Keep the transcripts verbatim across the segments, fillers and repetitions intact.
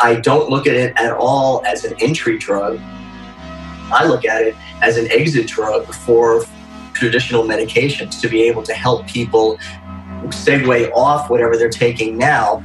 I don't look at it at all as an entry drug. I look at it as an exit drug for traditional medications to be able to help people segue off whatever they're taking now.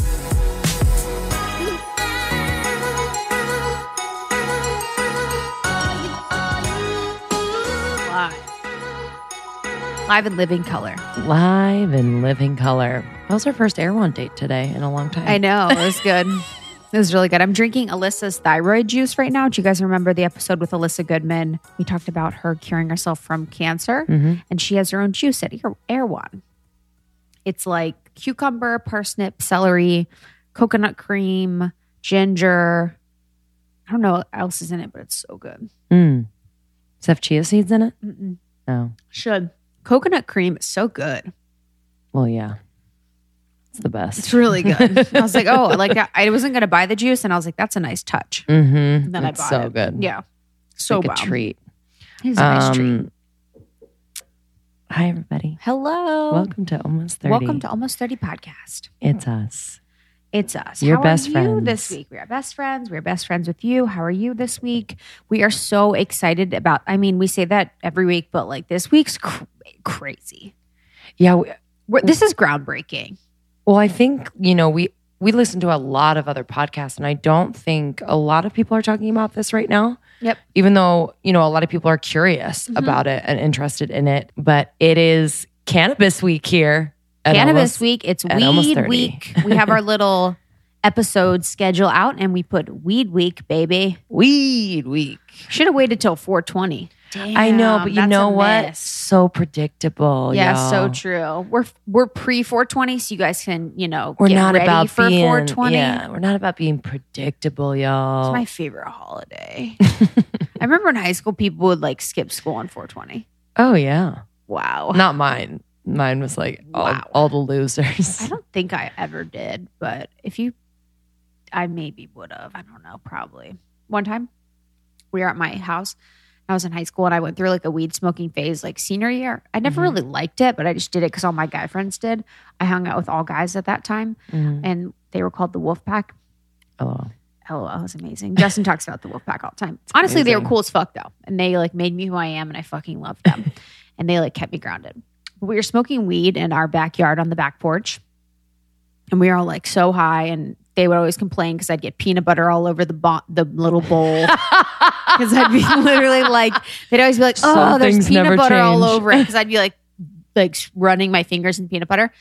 Live and living color. Live and living color. That was our first Air One date today in a long time. I know. It was good. It was really good. I'm drinking Alyssa's thyroid juice right now. Do you guys remember the episode with Alyssa Goodman? We talked about her curing herself from cancer, mm-hmm. and she has her own juice at Air One. It's like cucumber, parsnip, celery, coconut cream, ginger. I don't know what else is in it, but it's so good. Mm. Does it have chia seeds in it? Mm-mm. No. Should. Coconut cream is so good. Well, yeah. It's the best. It's really good. I was like, oh, like I wasn't going to buy the juice. And I was like, that's a nice touch. Mm-hmm. And then it's I bought so it. Good. Yeah. So like wow. a treat. It's a um, nice treat. Hi, everybody. Hello. Welcome to Almost thirty. Welcome to Almost thirty Podcast. It's us. It's us. Your How best are friends. You this week? We are best friends. We are best friends with you. How are you this week? We are so excited about, I mean, we say that every week, but like this week's cr- crazy. Yeah. We, We're, this is groundbreaking. Well, I think, you know, we, we listen to a lot of other podcasts, and I don't think a lot of people are talking about this right now. Yep. Even though, you know, a lot of people are curious mm-hmm. about it and interested in it, but it is Cannabis Week here. Cannabis almost, week. It's weed week. We have our little episode schedule out, and we put weed week, baby. Weed week. Should have waited till four twenty. Damn, I know, but you know what? Miss. So predictable. Yeah, y'all. So true. We're we're pre four twenty, so you guys can, you know, we're get not ready about for being, four twenty. Yeah, we're not about being predictable, y'all. It's my favorite holiday. I remember in high school, people would like skip school on four twenty. Oh yeah. Wow. Not mine. Mine was like all, wow. all the losers. I don't think I ever did, but if you, I maybe would have. I don't know, probably. One time we were at my house. I was in high school, and I went through like a weed smoking phase like senior year. I never mm-hmm. really liked it, but I just did it because all my guy friends did. I hung out with all guys at that time, mm-hmm. and they were called the Wolf Pack. L O L. L O L. It was amazing. Justin talks about the Wolf Pack all the time. It's Honestly, amazing. They were cool as fuck though, and they like made me who I am, and I fucking loved them, and they like kept me grounded. We were smoking weed in our backyard on the back porch, and we were all like so high, and they would always complain because I'd get peanut butter all over the bo- the little bowl because I'd be literally like, they'd always be like, oh, Some there's peanut butter change. All over it because I'd be like, like running my fingers in peanut butter.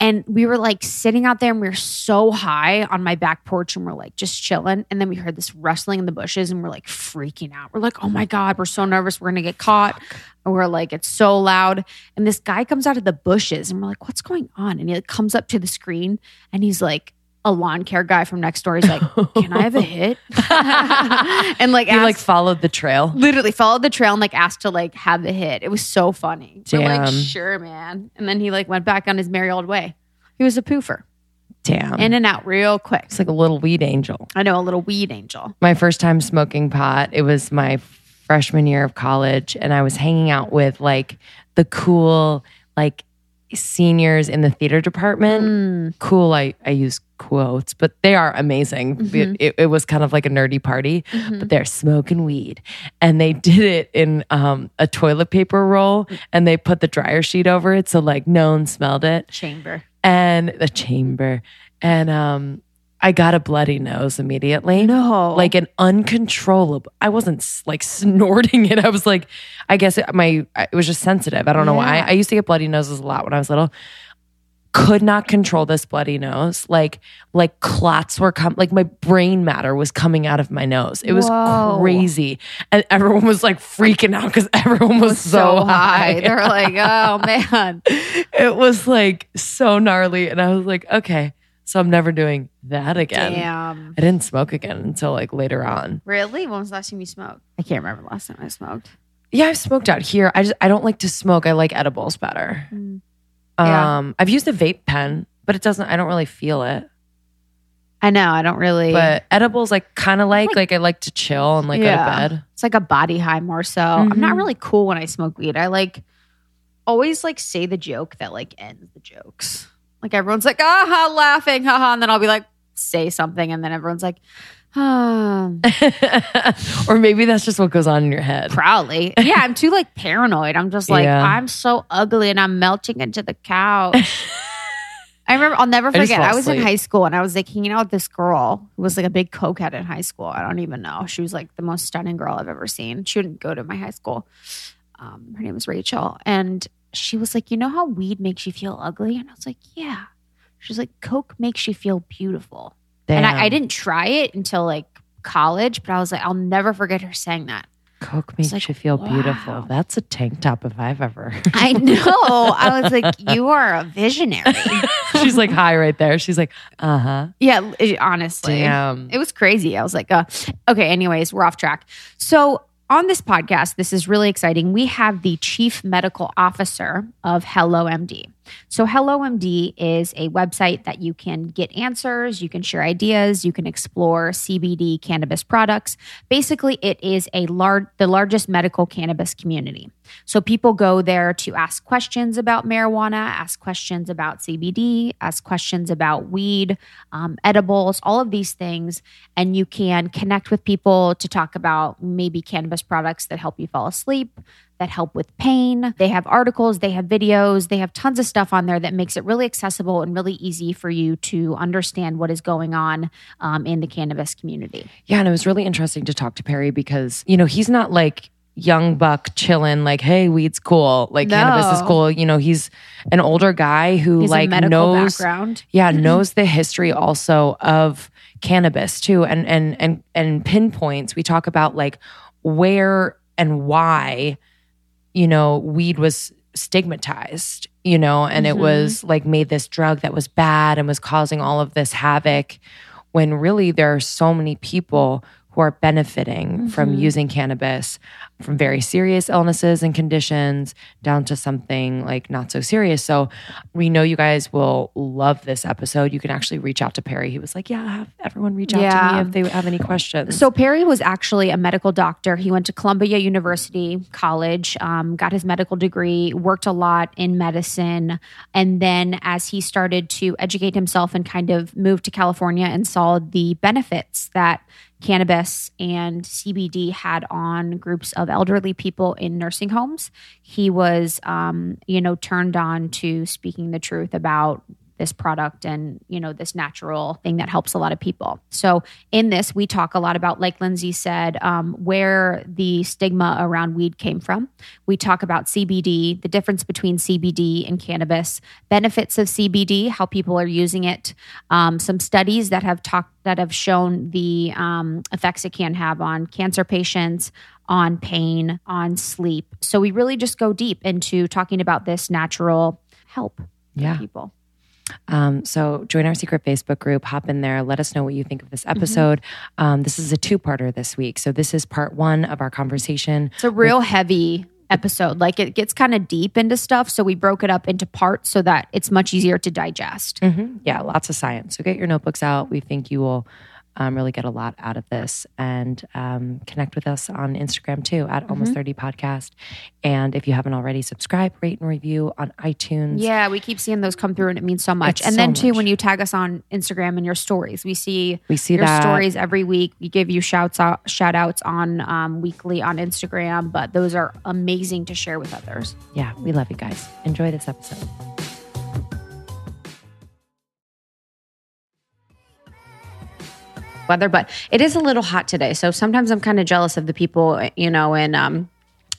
And we were like sitting out there, and we were so high on my back porch, and we're like just chilling. And then we heard this rustling in the bushes, and we're like freaking out. We're like, oh my God, we're so nervous. We're going to get caught. And we're like, it's so loud. And this guy comes out of the bushes, and we're like, what's going on? And he like, comes up to the screen, and he's like, a lawn care guy from next door. He's like, can I have a hit? And like, asked, he like followed the trail. Literally followed the trail and like asked to like have a hit. It was so funny. Damn. We're like, sure, man. And then he like went back on his merry old way. He was a poofer. Damn. In and out real quick. It's like a little weed angel. I know, a little weed angel. My first time smoking pot, it was my freshman year of college. And I was hanging out with like the cool, like seniors in the theater department. Mm. Cool. I, I use quotes, but they are amazing. Mm-hmm. It, it was kind of like a nerdy party, mm-hmm. but they're smoking weed. And they did it in um, a toilet paper roll, and they put the dryer sheet over it. So like no one smelled it. Chamber. And the chamber. And um, I got a bloody nose immediately. No. Like an uncontrollable. I wasn't like snorting it. I was like, I guess it, my, it was just sensitive. I don't know yeah. why. I used to get bloody noses a lot when I was little. could not control this bloody nose. Like, like clots were coming, like my brain matter was coming out of my nose. It was Whoa. crazy. And everyone was like freaking out because everyone was, was so, so high. high. They were like, oh man. It was like so gnarly. And I was like, okay, so I'm never doing that again. Damn. I didn't smoke again until like later on. Really? When was the last time you smoked? I can't remember the last time I smoked. Yeah, I've smoked out here. I just I don't like to smoke. I like edibles better. Mm. Yeah. Um, I've used a vape pen, but it doesn't, I don't really feel it. I know. I don't really. But edibles, I kind of like, like, like I like to chill and like yeah. go to bed. It's like a body high more so. Mm-hmm. I'm not really cool when I smoke weed. I like always like say the joke that like ends the jokes. Like everyone's like, aha, laughing, haha. And then I'll be like, say something. And then everyone's like, ah. Or maybe that's just what goes on in your head. Probably. Yeah, I'm too like paranoid. I'm just like, yeah. I'm so ugly and I'm melting into the couch. I remember, I'll never forget. I, I was asleep. in high school and I was like hanging out with this girl who was like a big cokehead in high school. I don't even know. She was like the most stunning girl I've ever seen. She wouldn't go to my high school. Um, her name was Rachel. And she was like, you know how weed makes you feel ugly? And I was like, yeah. She's like, coke makes you feel beautiful. Damn. And I, I didn't try it until like college, but I was like, I'll never forget her saying that. Coke makes like, you feel wow. beautiful. That's a tank top if I've ever. I know. I was like, you are a visionary. She's like, hi right there. She's like, uh-huh. Yeah, it, honestly. Damn. It was crazy. I was like, uh, okay, anyways, we're off track. So on this podcast, this is really exciting. We have the Chief Medical Officer of HelloMD. So HelloMD is a website that you can get answers, you can share ideas, you can explore C B D cannabis products. Basically, it is a large, the largest medical cannabis community. So people go there to ask questions about marijuana, ask questions about C B D, ask questions about weed, um, edibles, all of these things. And you can connect with people to talk about maybe cannabis products that help you fall asleep, that help with pain. They have articles, they have videos, they have tons of stuff on there that makes it really accessible and really easy for you to understand what is going on um, in the cannabis community. Yeah, and it was really interesting to talk to Perry because, you know, he's not like young buck chilling like, hey, weed's cool. Like no. cannabis is cool. You know, he's an older guy who he's like a medical knows, background. Yeah, mm-hmm. knows the history also of cannabis too and and and and pinpoints. We talk about like where and why you know, weed was stigmatized, you know, and mm-hmm. it was like made this drug that was bad and was causing all of this havoc when really there are so many people who are benefiting mm-hmm. from using cannabis from very serious illnesses and conditions down to something like not so serious. So we know you guys will love this episode. You can actually reach out to Perry. He was like, yeah, have everyone reach out yeah. to me if they have any questions. So Perry was actually a medical doctor. He went to Columbia University College, um, got his medical degree, worked a lot in medicine. And then as he started to educate himself and kind of moved to California and saw the benefits that cannabis and C B D had on groups of elderly people in nursing homes, he was, um, you know, turned on to speaking the truth about this product and, you know, this natural thing that helps a lot of people. So in this, we talk a lot about, like Lindsay said, um, where the stigma around weed came from. We talk about C B D, the difference between C B D and cannabis, benefits of C B D, how people are using it, um, some studies that have talked that have shown the um, effects it can have on cancer patients, on pain, on sleep. So we really just go deep into talking about this natural help yeah. for people. Um, so join our secret Facebook group, hop in there, let us know what you think of this episode. Mm-hmm. Um, this is a two-parter this week. So this is part one of our conversation. It's a real with- heavy episode. Like it gets kind of deep into stuff. So we broke it up into parts so that it's much easier to digest. Mm-hmm. Yeah, lots of science. So get your notebooks out. We think you will um, really get a lot out of this. And um, connect with us on Instagram too, at mm-hmm. Almost thirty Podcast. And if you haven't already, subscribe, rate, and review on iTunes. Yeah, we keep seeing those come through and it means so much. It's and so then too, much. When you tag us on Instagram and your stories, we see, we see your that. stories every week. We give you shouts out, shout outs on um, weekly on Instagram, but those are amazing to share with others. Yeah, we love you guys. Enjoy this episode. Weather, but it is a little hot today. So sometimes I'm kind of jealous of the people, you know, in um,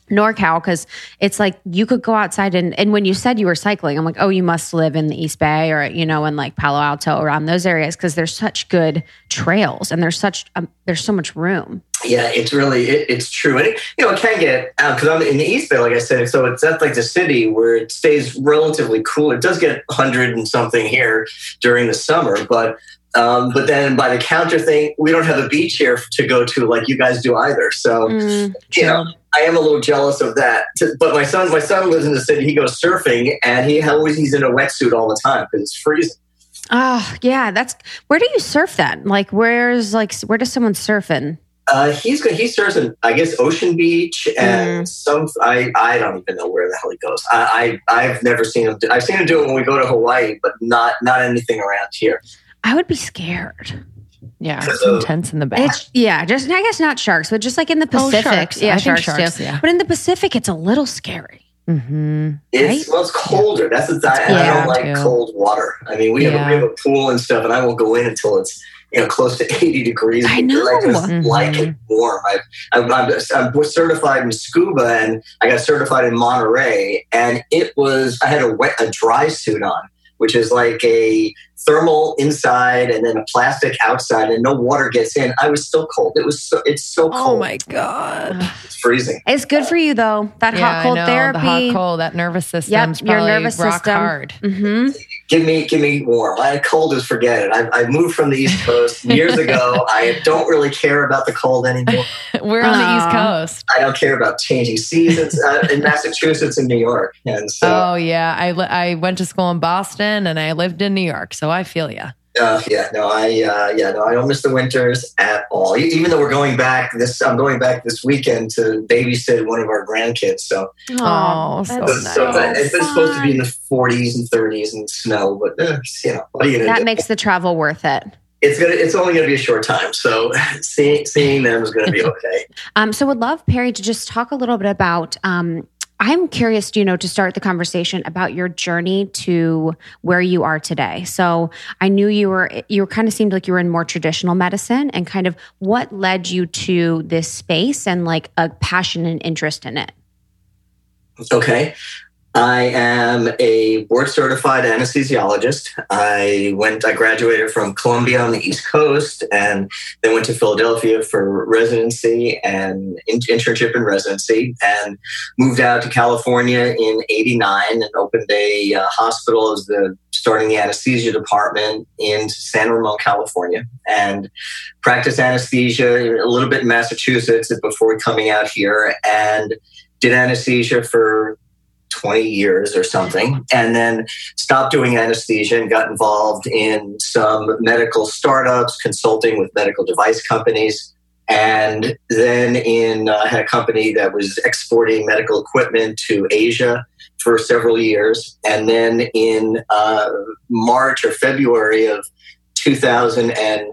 NorCal, because it's like you could go outside and, and when you said you were cycling, I'm like, oh, you must live in the East Bay or, you know, in like Palo Alto, around those areas, because there's such good trails and there's such, um, there's so much room. Yeah, it's really, it, it's true. And, it, you know, it can get out because I'm in the East Bay, like I said. So it's that's like the city where it stays relatively cool. It does get one hundred and something here during the summer, but Um, but then by the counter thing, we don't have a beach here to go to like you guys do either. So, mm, you know, I am a little jealous of that. But my son, my son lives in the city. He goes surfing and he always, he's in a wetsuit all the time because it's freezing. Oh yeah. That's, where do you surf then? Like where's like, where does someone surf in? Uh, he's good. He serves in, I guess, Ocean Beach and mm. some. I, I don't even know where the hell he goes. I, I I've never seen him. Do, I've seen him do it when we go to Hawaii, but not not anything around here. I would be scared. Yeah, it's intense in the back. It's, yeah, just I guess not sharks, but just like in the Pacific. Oh, sharks. Yeah, I sharks, think sharks too. Yeah. But in the Pacific, it's a little scary. Mm-hmm. It's, right? Well, it's colder. That's the I, yeah, I don't like too. cold water. I mean, we, yeah. have, we have a pool and stuff, and I won't go in until it's, you know, close to eighty degrees. I know. I just mm-hmm. like it warm. I've, I'm, I'm, I'm certified in scuba, and I got certified in Monterey, and it was I had a wet a dry suit on, which is like a thermal inside and then a plastic outside, and no water gets in. I was still cold. It was so, it's so cold. Oh my God. It's freezing. It's good for you though. That yeah, hot cold I know. therapy. The hot cold, that nervous system's yep, probably your nervous rock system. hard. Mm-hmm. Give me, give me warm. I, cold is forget it. I, I moved from the East Coast years ago. I don't really care about the cold anymore. We're on uh, the East Coast. I don't care about changing seasons uh, in Massachusetts and New York. And so, oh yeah. I, I went to school in Boston and I lived in New York. So I feel you. Uh, yeah, no, I, uh, yeah, no, I don't miss the winters at all. Even though we're going back this, I'm going back this weekend to babysit one of our grandkids. So, oh, so, nice. so that, it's fun. Supposed to be in the forties and thirties and snow, but uh, you know, what are you gonna that do? Makes the travel worth it. It's gonna, it's only gonna be a short time, so seeing seeing them is gonna be okay. um, so would love Perry to just talk a little bit about. Um, I'm curious, you know, to start the conversation about your journey to where you are today. So I knew you were, you were kind of seemed like you were in more traditional medicine, and kind of what led you to this space and like a passion and interest in it. Okay. I am a board certified anesthesiologist. I went, I graduated from Columbia on the East Coast and then went to Philadelphia for residency and internship and residency, and moved out to California in eighty-nine and opened a uh, hospital as the starting the anesthesia department in San Ramon, California, and practiced anesthesia a little bit in Massachusetts before coming out here, and did anesthesia for twenty years or something, and then stopped doing anesthesia and got involved in some medical startups, consulting with medical device companies. And then in uh, had a company that was exporting medical equipment to Asia for several years. And then in uh, March or February of twenty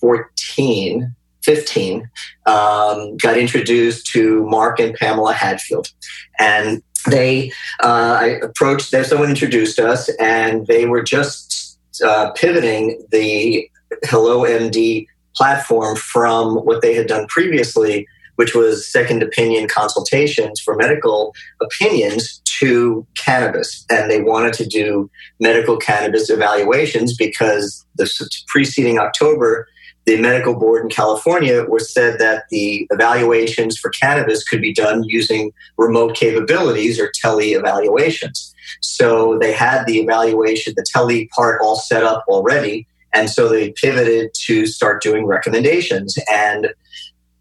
fourteen, fifteen, um, got introduced to Mark and Pamela Hadfield. And they, uh, I approached, there, someone introduced us, and they were just uh, pivoting the HelloMD platform from what they had done previously, which was second opinion consultations for medical opinions, to cannabis. And they wanted to do medical cannabis evaluations because the preceding October, the medical board in California was said that the evaluations for cannabis could be done using remote capabilities or tele-evaluations. So they had the evaluation, the tele part all set up already. And so they pivoted to start doing recommendations. And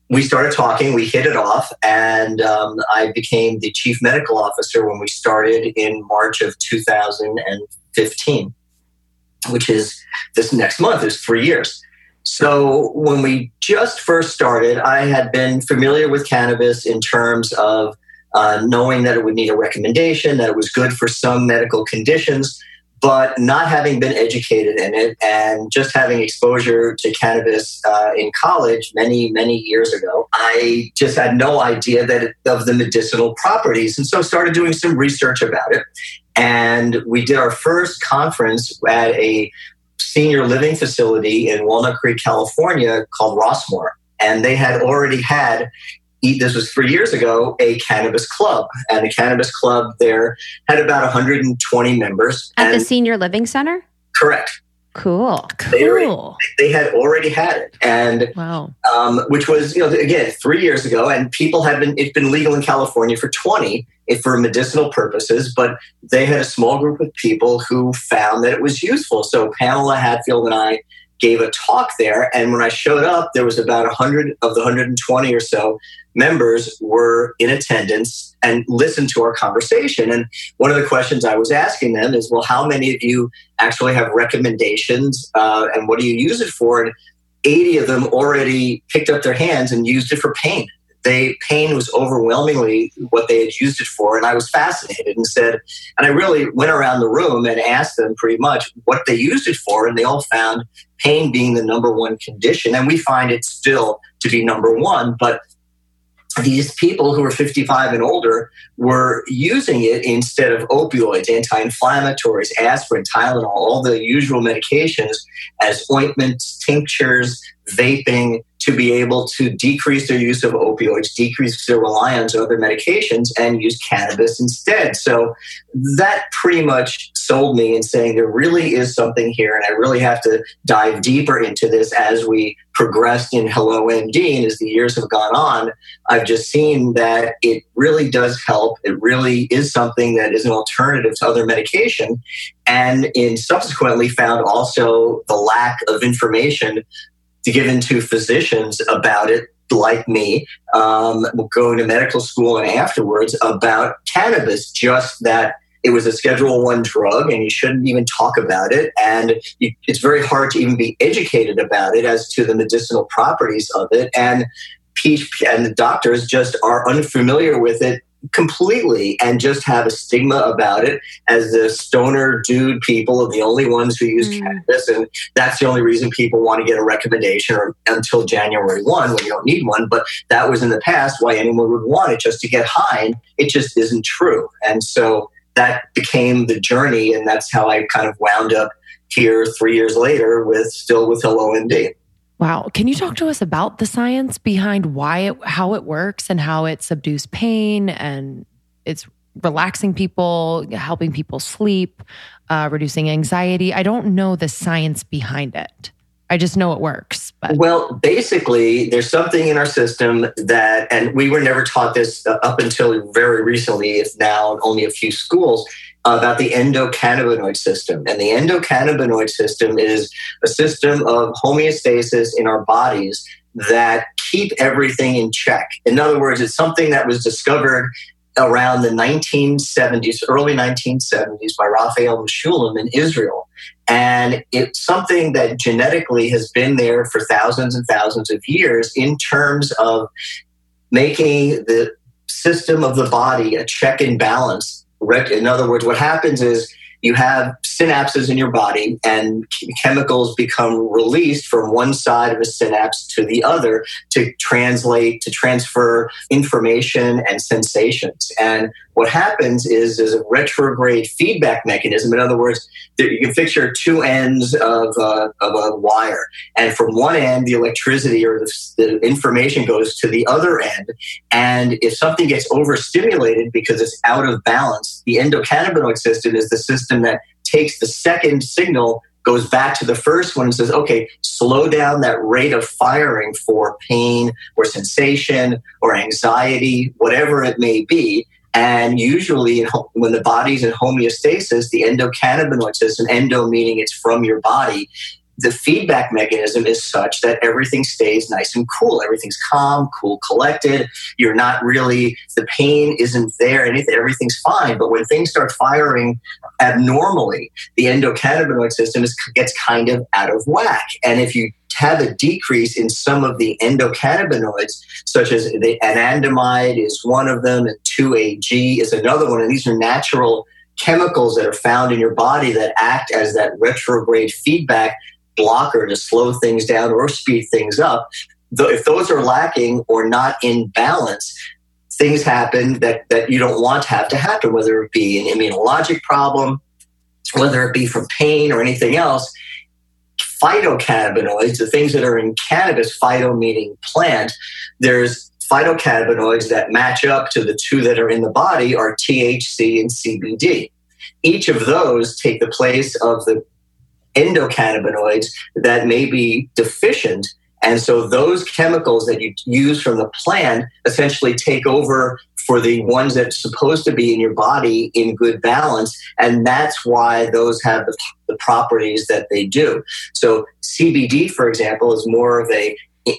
we started talking, we hit it off, and um, I became the chief medical officer when we started in March of two thousand fifteen, which is this next month, is three years. So when we just first started, I had been familiar with cannabis in terms of uh, knowing that it would need a recommendation, that it was good for some medical conditions, but not having been educated in it, and just having exposure to cannabis uh, in college many, many years ago, I just had no idea that it, of the medicinal properties. And so started doing some research about it. And we did our first conference at a senior living facility in Walnut Creek, California, called Rossmore. And they had already had this was three years ago, a cannabis club. And the cannabis club there had about one hundred twenty members. At and, the senior living center? Correct. Cool. Cool. They, already, they had already had it. And, wow. um, which was, you know, again, three years ago, and people had been, it's been legal in California for twenty for medicinal purposes, but they had a small group of people who found that it was useful. So Pamela Hadfield and I gave a talk there. And when I showed up, there was about one hundred of the one hundred twenty or so members were in attendance and listened to our conversation. And one of the questions I was asking them is, well, how many of you actually have recommendations uh, and what do you use it for? And eighty of them already picked up their hands and used it for pain. They, pain was overwhelmingly what they had used it for. And I was fascinated and said, and I really went around the room and asked them pretty much what they used it for. And they all found pain being the number one condition. And we find it still to be number one. But these people who were fifty-five and older were using it instead of opioids, anti-inflammatories, aspirin, Tylenol, all the usual medications as ointments, tinctures, vaping, to be able to decrease their use of opioids, decrease their reliance on other medications, and use cannabis instead. So that pretty much sold me in saying there really is something here, and I really have to dive deeper into this as we progressed in HelloMD. And as the years have gone on, I've just seen that it really does help. It really is something that is an alternative to other medication. And in subsequently found also the lack of information given to physicians about it, like me, um, going to medical school and afterwards about cannabis, just that it was a Schedule One drug and you shouldn't even talk about it. And you, it's very hard to even be educated about it as to the medicinal properties of it. And, and the doctors just are unfamiliar with it completely and just have a stigma about it as the stoner dude people are the only ones who use mm. cannabis, and that's the only reason people want to get a recommendation or until January first when you don't need one. But that was in the past why anyone would want it, just to get high, and it just isn't true. And so that became the journey, and that's how I kind of wound up here three years later with still with HelloMD. Wow. Can you talk to us about the science behind why it, how it works and how it subdues pain and it's relaxing people, helping people sleep, uh, reducing anxiety? I don't know the science behind it. I just know it works. But. Well, basically, there's something in our system that, and we were never taught this up until very recently, if now only a few schools, about the endocannabinoid system. And the endocannabinoid system is a system of homeostasis in our bodies that keep everything in check. In other words, it's something that was discovered around the nineteen seventies, early nineteen seventies by Raphael Mechoulam in Israel. And it's something that genetically has been there for thousands and thousands of years in terms of making the system of the body a check and balance. In other words, what happens is you have synapses in your body and chemicals become released from one side of a synapse to the other to translate, to transfer information and sensations. And what happens is there's a retrograde feedback mechanism. In other words, you can picture two ends of a, of a wire. And from one end, the electricity or the, the information goes to the other end. And if something gets overstimulated because it's out of balance, the endocannabinoid system is the system that takes the second signal, goes back to the first one and says, okay, slow down that rate of firing for pain or sensation or anxiety, whatever it may be. And usually when the body's in homeostasis, the endocannabinoid system, endo meaning it's from your body, the feedback mechanism is such that everything stays nice and cool. Everything's calm, cool, collected. You're not really, the pain isn't there, and everything's fine. But when things start firing abnormally, the endocannabinoid system is, gets kind of out of whack. And if you have a decrease in some of the endocannabinoids, such as the anandamide is one of them, and two A G is another one. And these are natural chemicals that are found in your body that act as that retrograde feedback blocker to slow things down or speed things up. If those are lacking or not in balance, things happen that, that you don't want to have to happen, whether it be an immunologic problem, whether it be from pain or anything else. Phytocannabinoids, the things that are in cannabis, phyto meaning plant, there's phytocannabinoids that match up to the two that are in the body are T H C and C B D. Each of those take the place of the endocannabinoids that may be deficient. And so those chemicals that you use from the plant essentially take over for the ones that's supposed to be in your body in good balance. And that's why those have the, the properties that they do. So C B D, for example, is more of a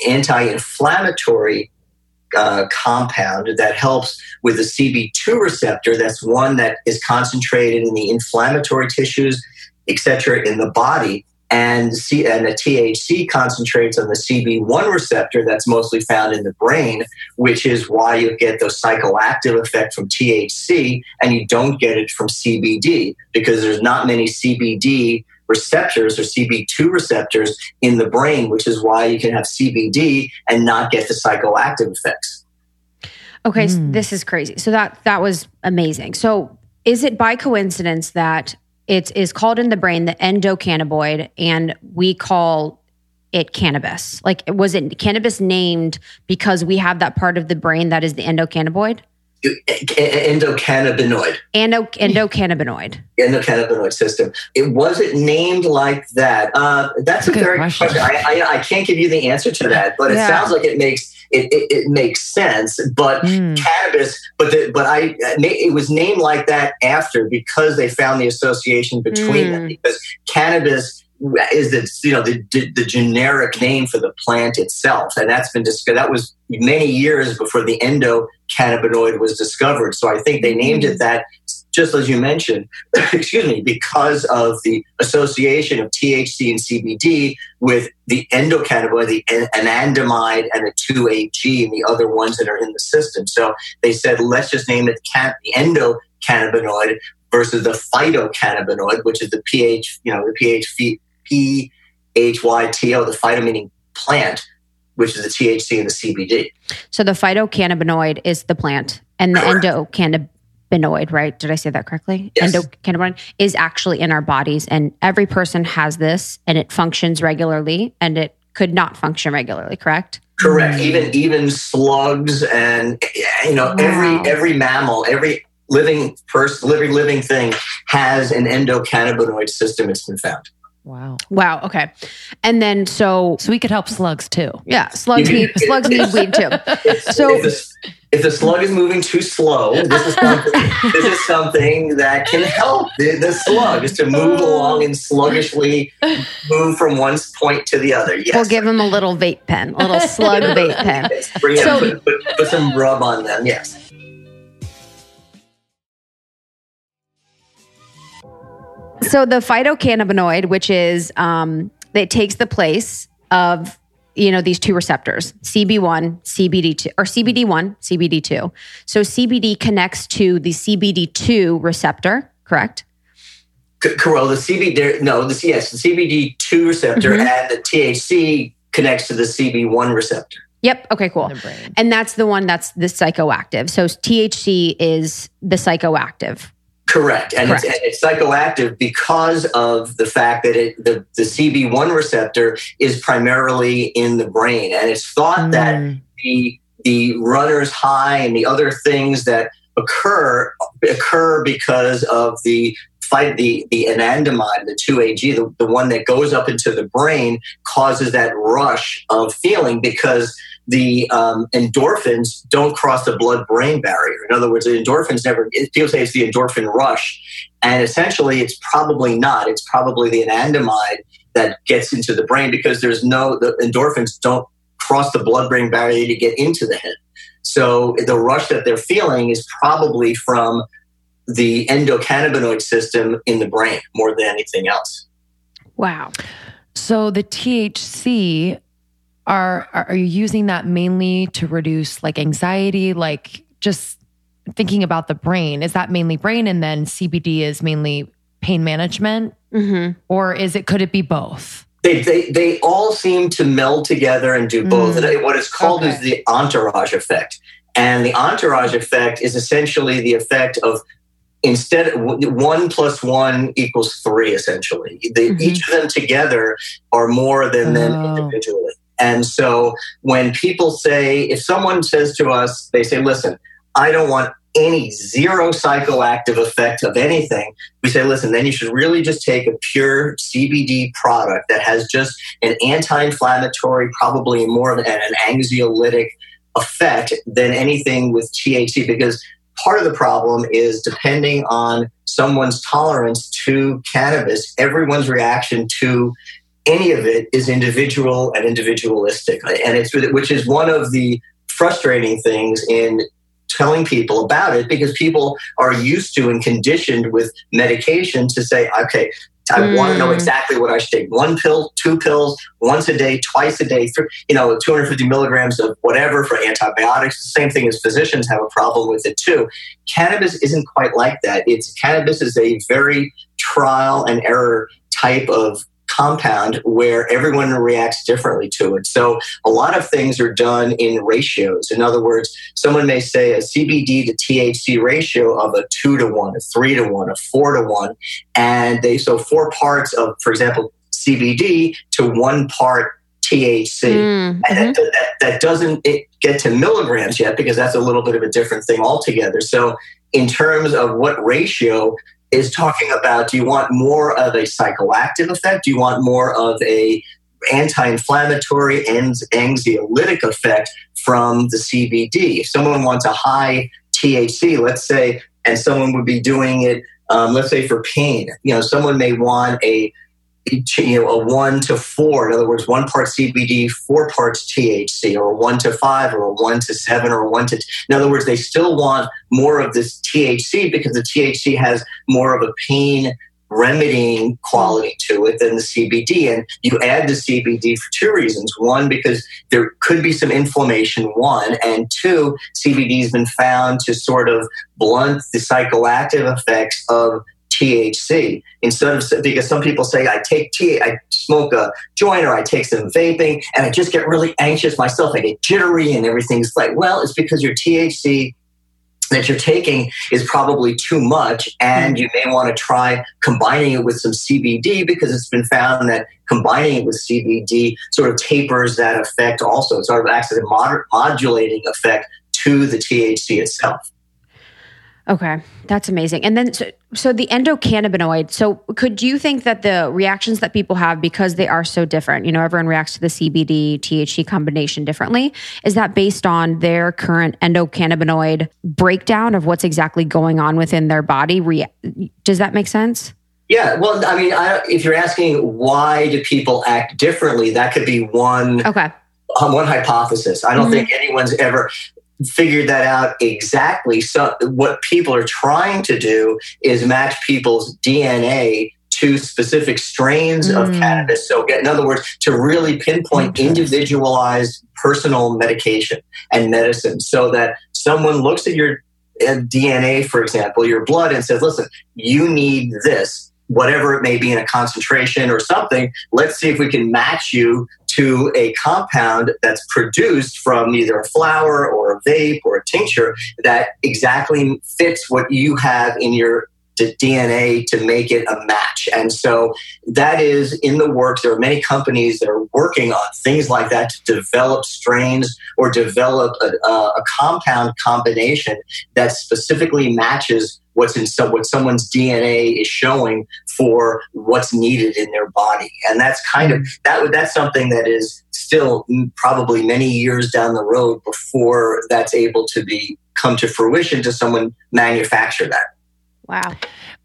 anti-inflammatory uh, compound that helps with the C B two receptor. That's one that is concentrated in the inflammatory tissues, et cetera, in the body. And C- and the T H C concentrates on the C B one receptor that's mostly found in the brain, which is why you get the psychoactive effect from T H C and you don't get it from C B D, because there's not many C B D receptors or C B two receptors in the brain, which is why you can have C B D and not get the psychoactive effects. Okay, mm. so this is crazy. So that that was amazing. So is it by coincidence that it is called in the brain the endocannabinoid, and we call it cannabis? Like, was it cannabis named because we have that part of the brain that is the endocannabinoid? Endocannabinoid. Endo, endocannabinoid. Endocannabinoid system. It wasn't named like that. Uh, that's, that's a very good question. I, I I can't give you the answer to that, but yeah. It sounds like it makes it it, it makes sense. But mm. cannabis. But the, but I it was named like that after, because they found the association between mm. them, because cannabis is the you know the, the generic name for the plant itself, and that's been discovered. That was many years before the endocannabinoid was discovered. So I think they named it that, just as you mentioned, excuse me, because of the association of T H C and C B D with the endocannabinoid, the anandamide, and the two A G, and the other ones that are in the system. So they said, let's just name it can- the endocannabinoid versus the phytocannabinoid, which is the pH, you know, the pH P H Y T O, the phyto meaning plant, which is the T H C and the C B D. So the phytocannabinoid is the plant, and the Correct. endocannabinoid, right? Did I say that correctly? Yes. Endocannabinoid is actually in our bodies, and every person has this, and it functions regularly, and it could not function regularly, correct? Correct. Even even slugs, and you know, wow. every every mammal, every living person, living living thing has an endocannabinoid system. It's been found. Wow. Wow. Okay. And then so... So we could help slugs too. Yeah. Slugs need slugs need weed too. So if the, if the slug is moving too slow, this is something, this is something that can help the, the slug, is to move along and sluggishly move from one point to the other. Yes. We'll give them a little vape pen, a little slug vape pen. Yes. Bring so, them, put, put, put some rub on them. Yes. So the phytocannabinoid, which is, um, it takes the place of, you know, these two receptors, C B one, C B D two, or C B D one, C B D two. So C B D connects to the C B D two receptor, correct? Correct. The C B D, no, the, yes, the C B D two receptor mm-hmm. and the T H C connects to the C B one receptor. Yep. Okay, cool. And that's the one that's the psychoactive. So T H C is the psychoactive. Correct. And, Correct. It's, and it's psychoactive because of the fact that it, the, the C B one receptor is primarily in the brain. And it's thought mm. that the the runner's high and the other things that occur occur because of the fight, the, the anandamide, the two A G, the, the one that goes up into the brain, causes that rush of feeling, because the um, endorphins don't cross the blood-brain barrier. In other words, the endorphins never... People say it's the endorphin rush, and essentially it's probably not. It's probably the anandamide that gets into the brain, because there's no... The endorphins don't cross the blood-brain barrier to get into the head. So the rush that they're feeling is probably from the endocannabinoid system in the brain more than anything else. Wow. So the T H C... Are are you using that mainly to reduce like anxiety? Like, just thinking about the brain, is that mainly brain, and then C B D is mainly pain management, mm-hmm. or is it? Could it be both? They they they all seem to meld together and do both. Mm. And what it's called okay. is the entourage effect, and the entourage effect is essentially the effect of, instead, one plus one equals three. Essentially, they, mm-hmm. each of them together are more than oh. them individually. And so when people say, if someone says to us, they say, listen, I don't want any zero psychoactive effect of anything, we say, listen, then you should really just take a pure C B D product that has just an anti-inflammatory, probably more of an, an anxiolytic effect than anything with T H C, because part of the problem is depending on someone's tolerance to cannabis, everyone's reaction to any of it is individual and individualistic. And it's, which is one of the frustrating things in telling people about it, because people are used to and conditioned with medication to say, okay, I mm. want to know exactly what I should take. One pill, two pills, once a day, twice a day, you know, two hundred fifty milligrams of whatever for antibiotics. The same thing as physicians have a problem with it too. Cannabis isn't quite like that. It's cannabis is a very trial and error type of compound where everyone reacts differently to it. So a lot of things are done in ratios. In other words, someone may say a C B D to T H C ratio of a two to one, a three to one, a four to one. And they, so four parts of, for example, C B D to one part T H C. Mm-hmm. And that, that, that doesn't it get to milligrams yet, because that's a little bit of a different thing altogether. So in terms of what ratio is talking about, do you want more of a psychoactive effect? Do you want more of a anti-inflammatory and anxiolytic effect from the C B D? If someone wants a high T H C, let's say, and someone would be doing it, um, let's say for pain, you know, someone may want a, you know, a one to four, in other words, one part C B D, four parts T H C, or one to five, or a one to seven, or a one to, t- in other words, they still want more of this T H C because the T H C has more of a pain remedying quality to it than the C B D. And you add the C B D for two reasons. One, because there could be some inflammation, one, and two, C B D has been found to sort of blunt the psychoactive effects of T H C, instead of, because some people say I take T, I smoke a joint or I take some vaping and I just get really anxious myself. I get jittery and everything's like, well, it's because your T H C that you're taking is probably too much, and you may want to try combining it with some C B D, because it's been found that combining it with C B D sort of tapers that effect also. It sort of acts as a mod- modulating effect to the T H C itself. Okay, that's amazing. And then, so, so the endocannabinoid, so could you think that the reactions that people have, because they are so different, you know, everyone reacts to the C B D, T H C combination differently, is that based on their current endocannabinoid breakdown of what's exactly going on within their body? Re- Does that make sense? Yeah, well, I mean, I, if you're asking why do people act differently, that could be one, okay. um, one hypothesis. I don't mm-hmm. think anyone's ever figured that out exactly. So what people are trying to do is match people's D N A to specific strains mm. of cannabis. So in other words, to really pinpoint individualized personal medication and medicine, so that someone looks at your D N A, for example, your blood, and says, listen, you need this, whatever it may be in a concentration or something. Let's see if we can match you to a compound that's produced from either a flower or a vape or a tincture that exactly fits what you have in your D N A to make it a match. And so that is in the works. There are many companies that are working on things like that to develop strains or develop a, a compound combination that specifically matches What's in so what someone's D N A is showing for what's needed in their body, and that's kind of that. That's something that is still probably many years down the road before that's able to be come to fruition to someone manufacture that. Wow,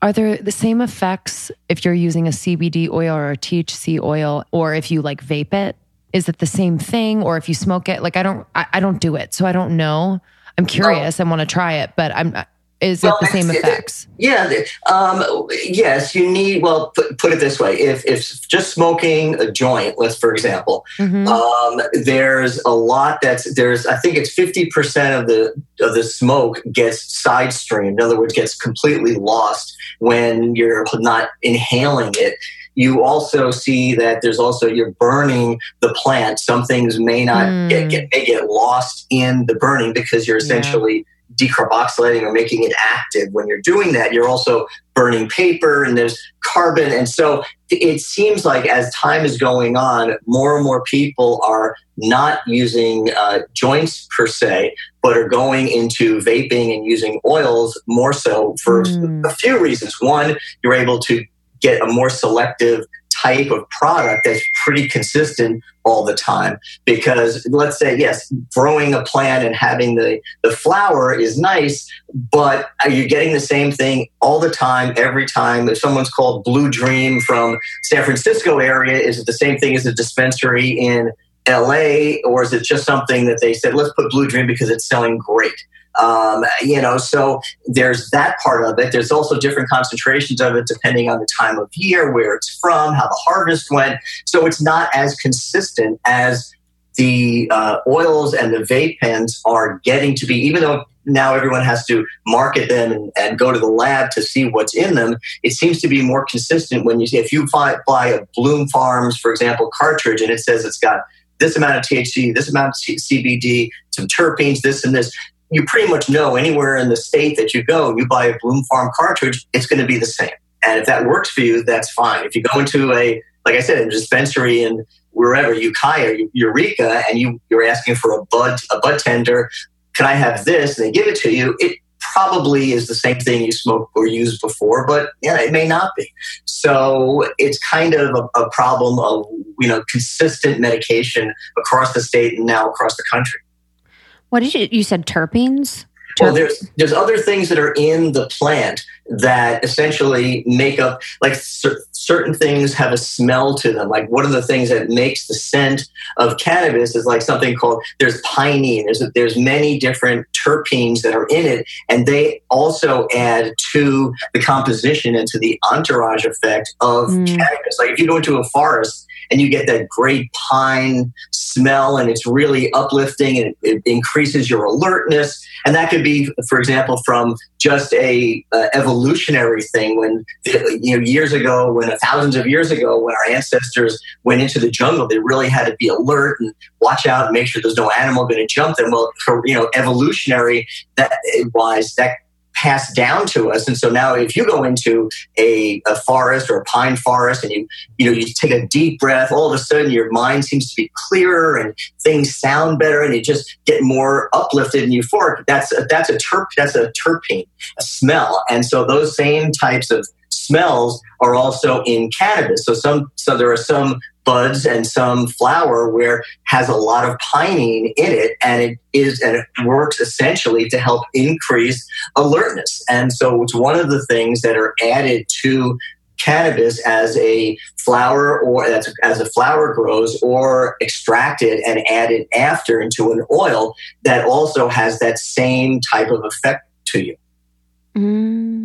are there the same effects if you're using a C B D oil or a T H C oil, or if you like vape it? Is it the same thing, or if you smoke it? Like I don't, I, I don't do it, so I don't know. I'm curious. Oh. I want to try it, but I'm. Is well, it the same effects? Yeah. Um, yes, you need, well, put, put it this way. If, if just smoking a joint, let's, for example, mm-hmm. um, there's a lot that's, there's, I think it's fifty percent of the, of the smoke gets side streamed. In other words, gets completely lost when you're not inhaling it. You also see that there's also, you're burning the plant. Some things may not mm. get, get, may get lost in the burning because you're essentially yeah. decarboxylating or making it active. When you're doing that, you're also burning paper and there's carbon. And so it seems like as time is going on, more and more people are not using uh, joints per se, but are going into vaping and using oils more so for mm. a few reasons. One, you're able to get a more selective type of product that's pretty consistent all the time. Because let's say, yes, growing a plant and having the, the flower is nice, but are you getting the same thing all the time, every time? If someone's called Blue Dream from San Francisco area, is it the same thing as a dispensary in L A? Or is it just something that they said, let's put Blue Dream because it's selling great? Um, you know, so there's that part of it. There's also different concentrations of it depending on the time of year, where it's from, how the harvest went. So it's not as consistent as the uh, oils and the vape pens are getting to be, even though now everyone has to market them and, and go to the lab to see what's in them. It seems to be more consistent when you see, if you buy, buy a Bloom Farms, for example, cartridge, and it says it's got this amount of T H C, this amount of C B D, some terpenes, this and this. You pretty much know anywhere in the state that you go, you buy a Bloom Farm cartridge, it's going to be the same. And if that works for you, that's fine. If you go into a, like I said, a dispensary in wherever, Ukiah, Eureka, and you, you're asking for a bud, a bud tender, can I have this? And they give it to you. It probably is the same thing you smoked or used before, but yeah, it may not be. So it's kind of a, a problem of, you know, consistent medication across the state and now across the country. What did you, you said terpenes? Terp- well, there's there's other things that are in the plant that essentially make up, like cer- certain things have a smell to them. Like one of the things that makes the scent of cannabis is like something called, there's pinene. There's, there's many different terpenes that are in it, and they also add to the composition and to the entourage effect of mm. cannabis. Like if you go into a forest and you get that great pine smell, and it's really uplifting, and it increases your alertness. And that could be, for example, from just a uh, evolutionary thing. When you know, years ago, when thousands of years ago, when our ancestors went into the jungle, they really had to be alert and watch out and make sure there's no animal going to jump them. Well, for, you know, evolutionary that wise, that passed down to us. And so now if you go into a, a forest or a pine forest and you you know you take a deep breath, all of a sudden your mind seems to be clearer and things sound better and you just get more uplifted and euphoric. That's a, that's a terp that's a terpene, a smell. And so those same types of smells are also in cannabis. So some so there are some buds and some flower where has a lot of pinene in it, and it is and it works essentially to help increase alertness. And so it's one of the things that are added to cannabis as a flower, or as, as a flower grows, or extracted and added after into an oil that also has that same type of effect to you. Mm.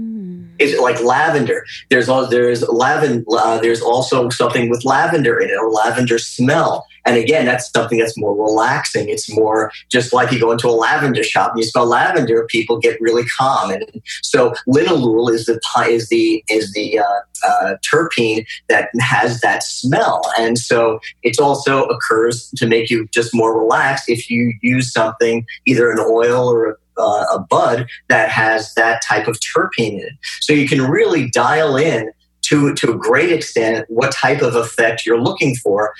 It's like lavender. There's all, there's lavender. Uh, there's also something with lavender in it, or lavender smell. And again, that's something that's more relaxing. It's more just like you go into a lavender shop and you smell lavender, people get really calm. And so linalool is the is the is the uh, uh, terpene that has that smell. And so it also occurs to make you just more relaxed if you use something, either an oil or a Uh, a bud that has that type of terpene in it. So you can really dial in to, to a great extent what type of effect you're looking for.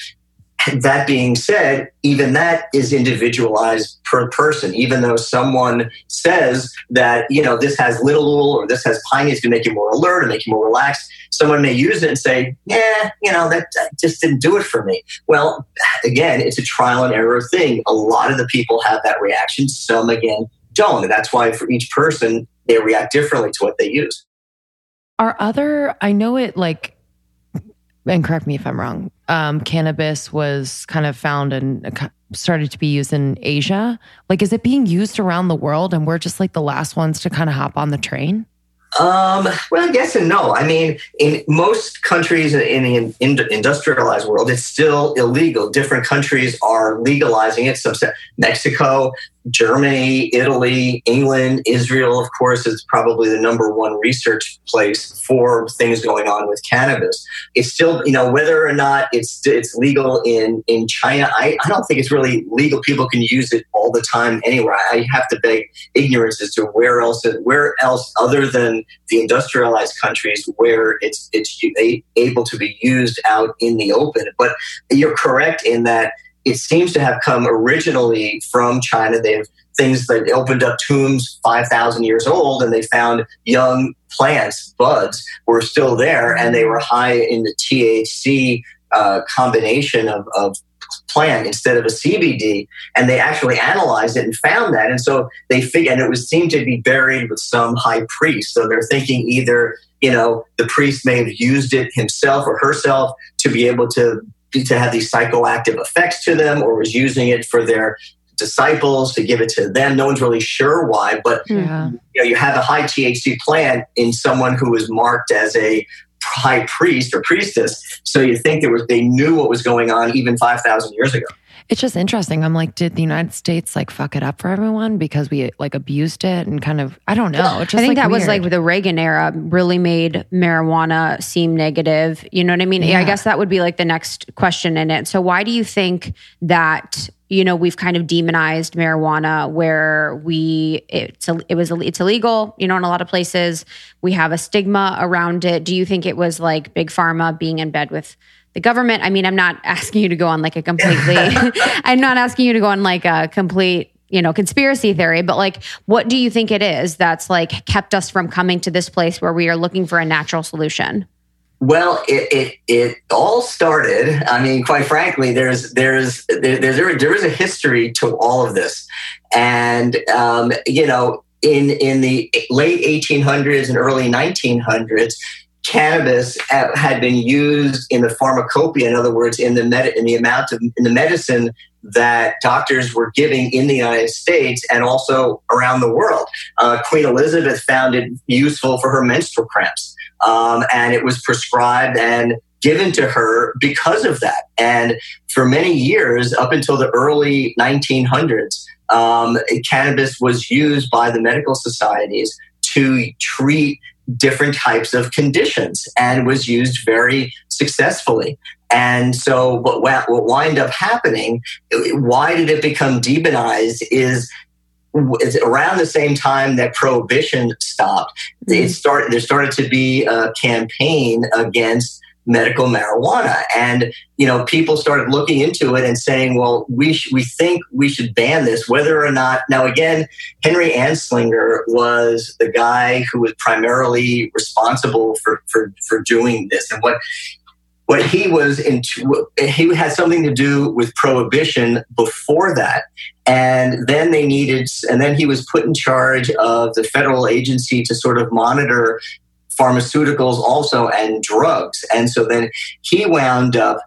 That being said, even that is individualized per person. Even though someone says that, you know, this has linalool or this has pinene, it's going to make you more alert and make you more relaxed, someone may use it and say, yeah, you know, that, that just didn't do it for me. Well, again, it's a trial and error thing. A lot of the people have that reaction. Some, again, don't. And that's why for each person, they react differently to what they use. Are other, I know it like, and correct me if I'm wrong, um, cannabis was kind of found and started to be used in Asia. Like, is it being used around the world and we're just like the last ones to kind of hop on the train? Um, well, yes and no. I mean, in most countries in the in, in industrialized world, it's still illegal. Different countries are legalizing it. Some Mexico, Germany, Italy, England, Israel, of course, is probably the number one research place for things going on with cannabis. It's still, you know, whether or not it's it's legal in, in China, I, I don't think it's really legal. People can use it all the time anywhere. I have to beg ignorance as to where else, where else other than the industrialized countries where it's it's able to be used out in the open. But you're correct in that it seems to have come originally from China. They have things that opened up tombs five thousand years old, and they found young plants, buds, were still there, and they were high in the T H C uh, combination of, of plant instead of a C B D, and they actually analyzed it and found that. And so they figured, and it was seemed to be buried with some high priest. So they're thinking either, you know, the priest may have used it himself or herself to be able to to have these psychoactive effects to them, or was using it for their disciples to give it to them. No one's really sure why, but yeah. you know, you have a high T H C plant in someone who was marked as a high priest or priestess. So you think there was, they knew what was going on even five thousand years ago. It's just interesting. I'm like, did the United States like fuck it up for everyone because we like abused it and kind of, I don't know. It's just, I think like, that weird. was like the Reagan era really made marijuana seem negative. You know what I mean? Yeah. I guess that would be like the next question in it. So why do you think that, you know, we've kind of demonized marijuana where we, it's, it was, it's illegal, you know, in a lot of places. We have a stigma around it. Do you think it was like big pharma being in bed with the government? I mean, I'm not asking you to go on like a completely, I'm not asking you to go on like a complete, you know, conspiracy theory, but like, what do you think it is that's like kept us from coming to this place where we are looking for a natural solution? Well, it, it it all started. I mean, quite frankly, there's there's there, there's there is a history to all of this, and um, you know, in in the late eighteen hundreds and early nineteen hundreds, cannabis had been used in the pharmacopoeia. In other words, in the med- in the amount of in the medicine that doctors were giving in the United States and also around the world. Uh, Queen Elizabeth found it useful for her menstrual cramps. Um, and it was prescribed and given to her because of that. And for many years, up until the early nineteen hundreds, um, cannabis was used by the medical societies to treat different types of conditions and was used very successfully. And so what, what wound up happening, why did it become demonized, is it's around the same time that Prohibition stopped. It started. There started to be a campaign against medical marijuana, and you know, people started looking into it and saying, "Well, we sh- we think we should ban this, whether or not." Now, again, Henry Anslinger was the guy who was primarily responsible for for, for doing this, and what. What he was into, he had something to do with prohibition before that. And then they needed, and then he was put in charge of the federal agency to sort of monitor pharmaceuticals also and drugs. And so then he wound up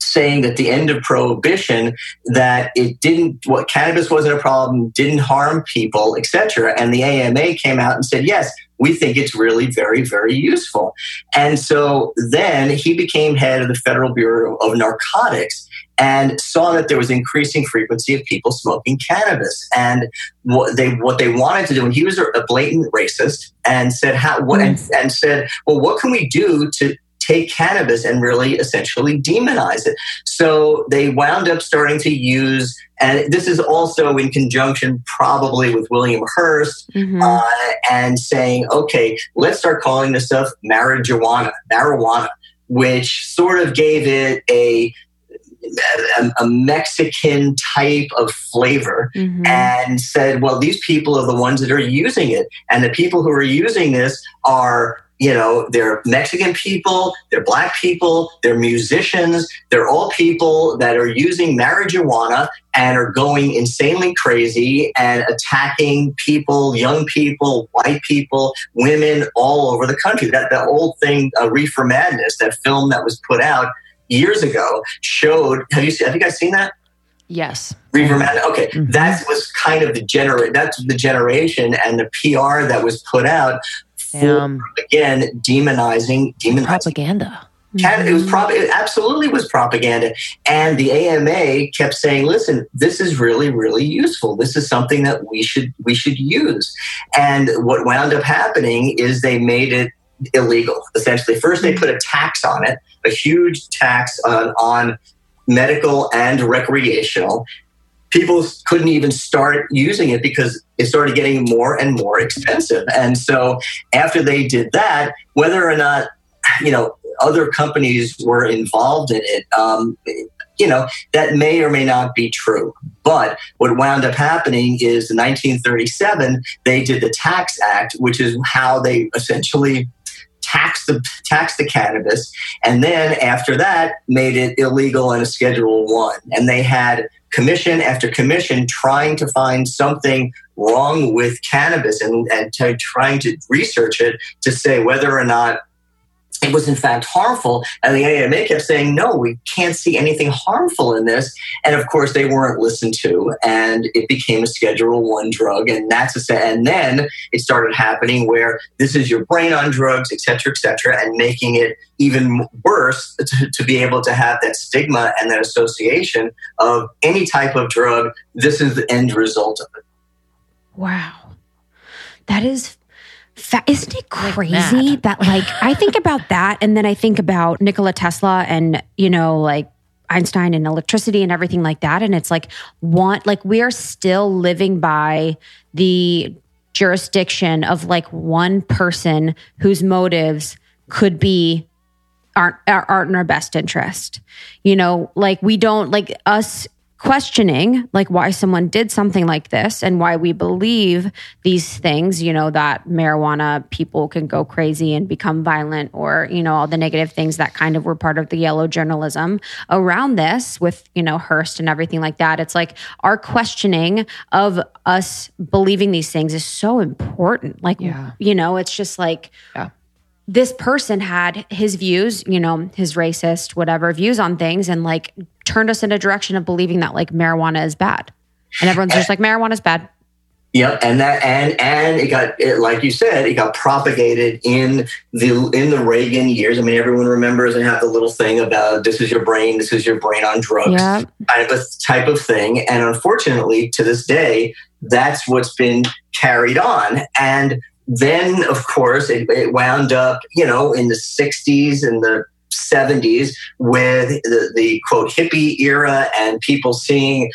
saying at the end of prohibition that it didn't, what cannabis wasn't a problem, didn't harm people, et cetera. And the A M A came out and said, yes, we think it's really very, very useful. And so then he became head of the Federal Bureau of Narcotics and saw that there was increasing frequency of people smoking cannabis. And what they what they wanted to do, and he was a blatant racist, and said, how, what, and, and said, well, what can we do to take cannabis and really essentially demonize it? So they wound up starting to use, and this is also in conjunction probably with William Hearst, mm-hmm. uh, and saying, okay, let's start calling this stuff marijuana, marijuana, which sort of gave it a A, a Mexican type of flavor, mm-hmm. and said, well, these people are the ones that are using it. And the people who are using this are, you know, they're Mexican people, they're Black people, they're musicians, they're all people that are using marijuana and are going insanely crazy and attacking people, young people, white people, women all over the country. That, that old thing, uh, Reefer Madness, that film that was put out years ago showed, have you seen, have you guys seen that? Yes. Reefer Madness. Okay. Mm-hmm. That was kind of the genera- that's the generation and the P R that was put out for, again, demonizing, demonizing. Propaganda. It was probably, it absolutely was propaganda. And the A M A kept saying, listen, this is really, really useful. This is something that we should, we should use. And what wound up happening is they made it illegal. Essentially, first they put a tax on it, a huge tax on, on medical and recreational. People couldn't even start using it because it started getting more and more expensive. And so after they did that, whether or not, you know, other companies were involved in it, um, you know, that may or may not be true. But what wound up happening is in nineteen thirty-seven, they did the Tax Act, which is how they essentially taxed the, taxed the cannabis. And then after that, made it illegal in a Schedule One. And they had commission after commission trying to find something wrong with cannabis and, and t- trying to research it to say whether or not it was in fact harmful. And the A M A kept saying, no, we can't see anything harmful in this. And of course, they weren't listened to. And it became a Schedule One drug. And that's a, and then it started happening where this is your brain on drugs, et cetera, et cetera, and making it even worse to, to be able to have that stigma and that association of any type of drug. This is the end result of it. Wow. That is Fa- isn't it crazy like that. that like I think about that, and then I think about Nikola Tesla and, you know, like Einstein and electricity and everything like that, and it's like want like we are still living by the jurisdiction of like one person whose motives could be aren't aren't in our best interest. You know, like we don't like us questioning like why someone did something like this and why we believe these things, you know, that marijuana people can go crazy and become violent or, you know, all the negative things that kind of were part of the yellow journalism around this with, you know, Hearst and everything like that. It's like our questioning of us believing these things is so important. Like, yeah. you know, it's just like... Yeah. This person had his views, you know, his racist, whatever views on things, and like turned us in a direction of believing that like marijuana is bad. And everyone's and, just like, marijuana is bad. Yep. And that, and, and it got, it, like you said, it got propagated in the, in the Reagan years. I mean, everyone remembers and have the little thing about this is your brain, this is your brain on drugs, yep. type of, type of thing. And unfortunately, to this day, that's what's been carried on. And then, of course, it, it wound up, you know, in the sixties and the seventies with the, the quote hippie era and people seeing,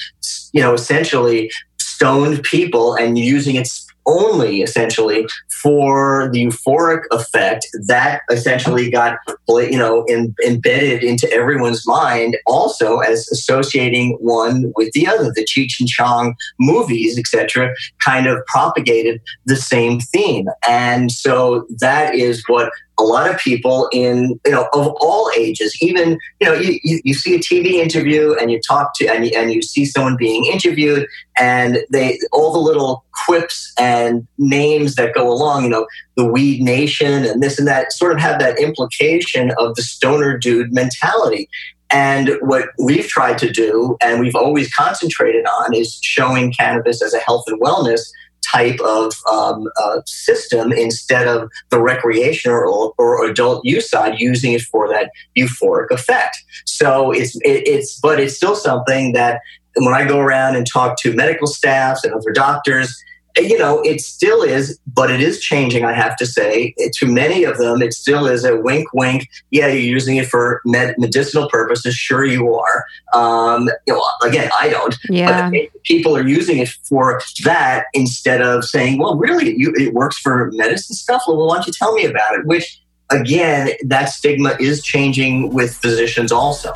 you know, essentially stoned people and using it only essentially for the euphoric effect that essentially got, you know, in, embedded into everyone's mind also as associating one with the other. The Cheech and Chong movies, et cetera, kind of propagated the same theme. And so that is what a lot of people in, you know, of all ages, even, you know, you, you, you see a T V interview and you talk to, and you, and you see someone being interviewed and they, all the little quips and names that go along, you know, the Weed Nation and this and that sort of have that implication of the stoner dude mentality. And what we've tried to do and we've always concentrated on is showing cannabis as a health and wellness type of um, uh, system instead of the recreational or, or adult use side, using it for that euphoric effect. So it's it, it's, but it's still something that when I go around and talk to medical staffs and other doctors, you know, it still is, but it is changing. I have to say, it, to many of them, it still is a wink, wink. Yeah, you're using it for med- medicinal purposes. Sure, you are. Um, you know, again, I don't. Yeah. But people are using it for that instead of saying, "Well, really, you, it works for medicine stuff. Well, why don't you tell me about it?" Which, again, that stigma is changing with physicians also.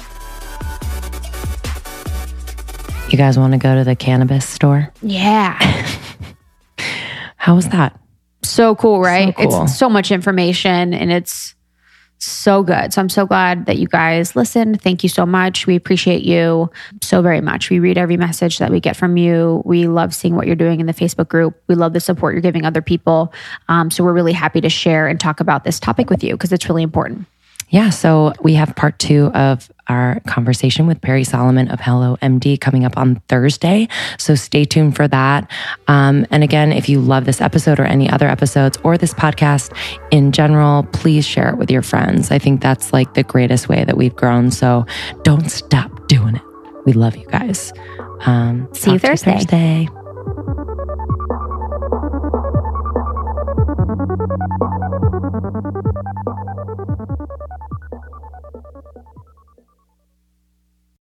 You guys want to go to the cannabis store? Yeah. How was that? So cool, right? So cool. It's so much information and it's so good. So I'm so glad that you guys listened. Thank you so much. We appreciate you so very much. We read every message that we get from you. We love seeing what you're doing in the Facebook group. We love the support you're giving other people. Um, so we're really happy to share and talk about this topic with you because it's really important. Yeah. So we have part two of our conversation with Perry Solomon of HelloMD coming up on Thursday. So stay tuned for that. Um, and again, if you love this episode or any other episodes or this podcast in general, please share it with your friends. I think that's like the greatest way that we've grown. So don't stop doing it. We love you guys. Um, See you Thursday. Thursday.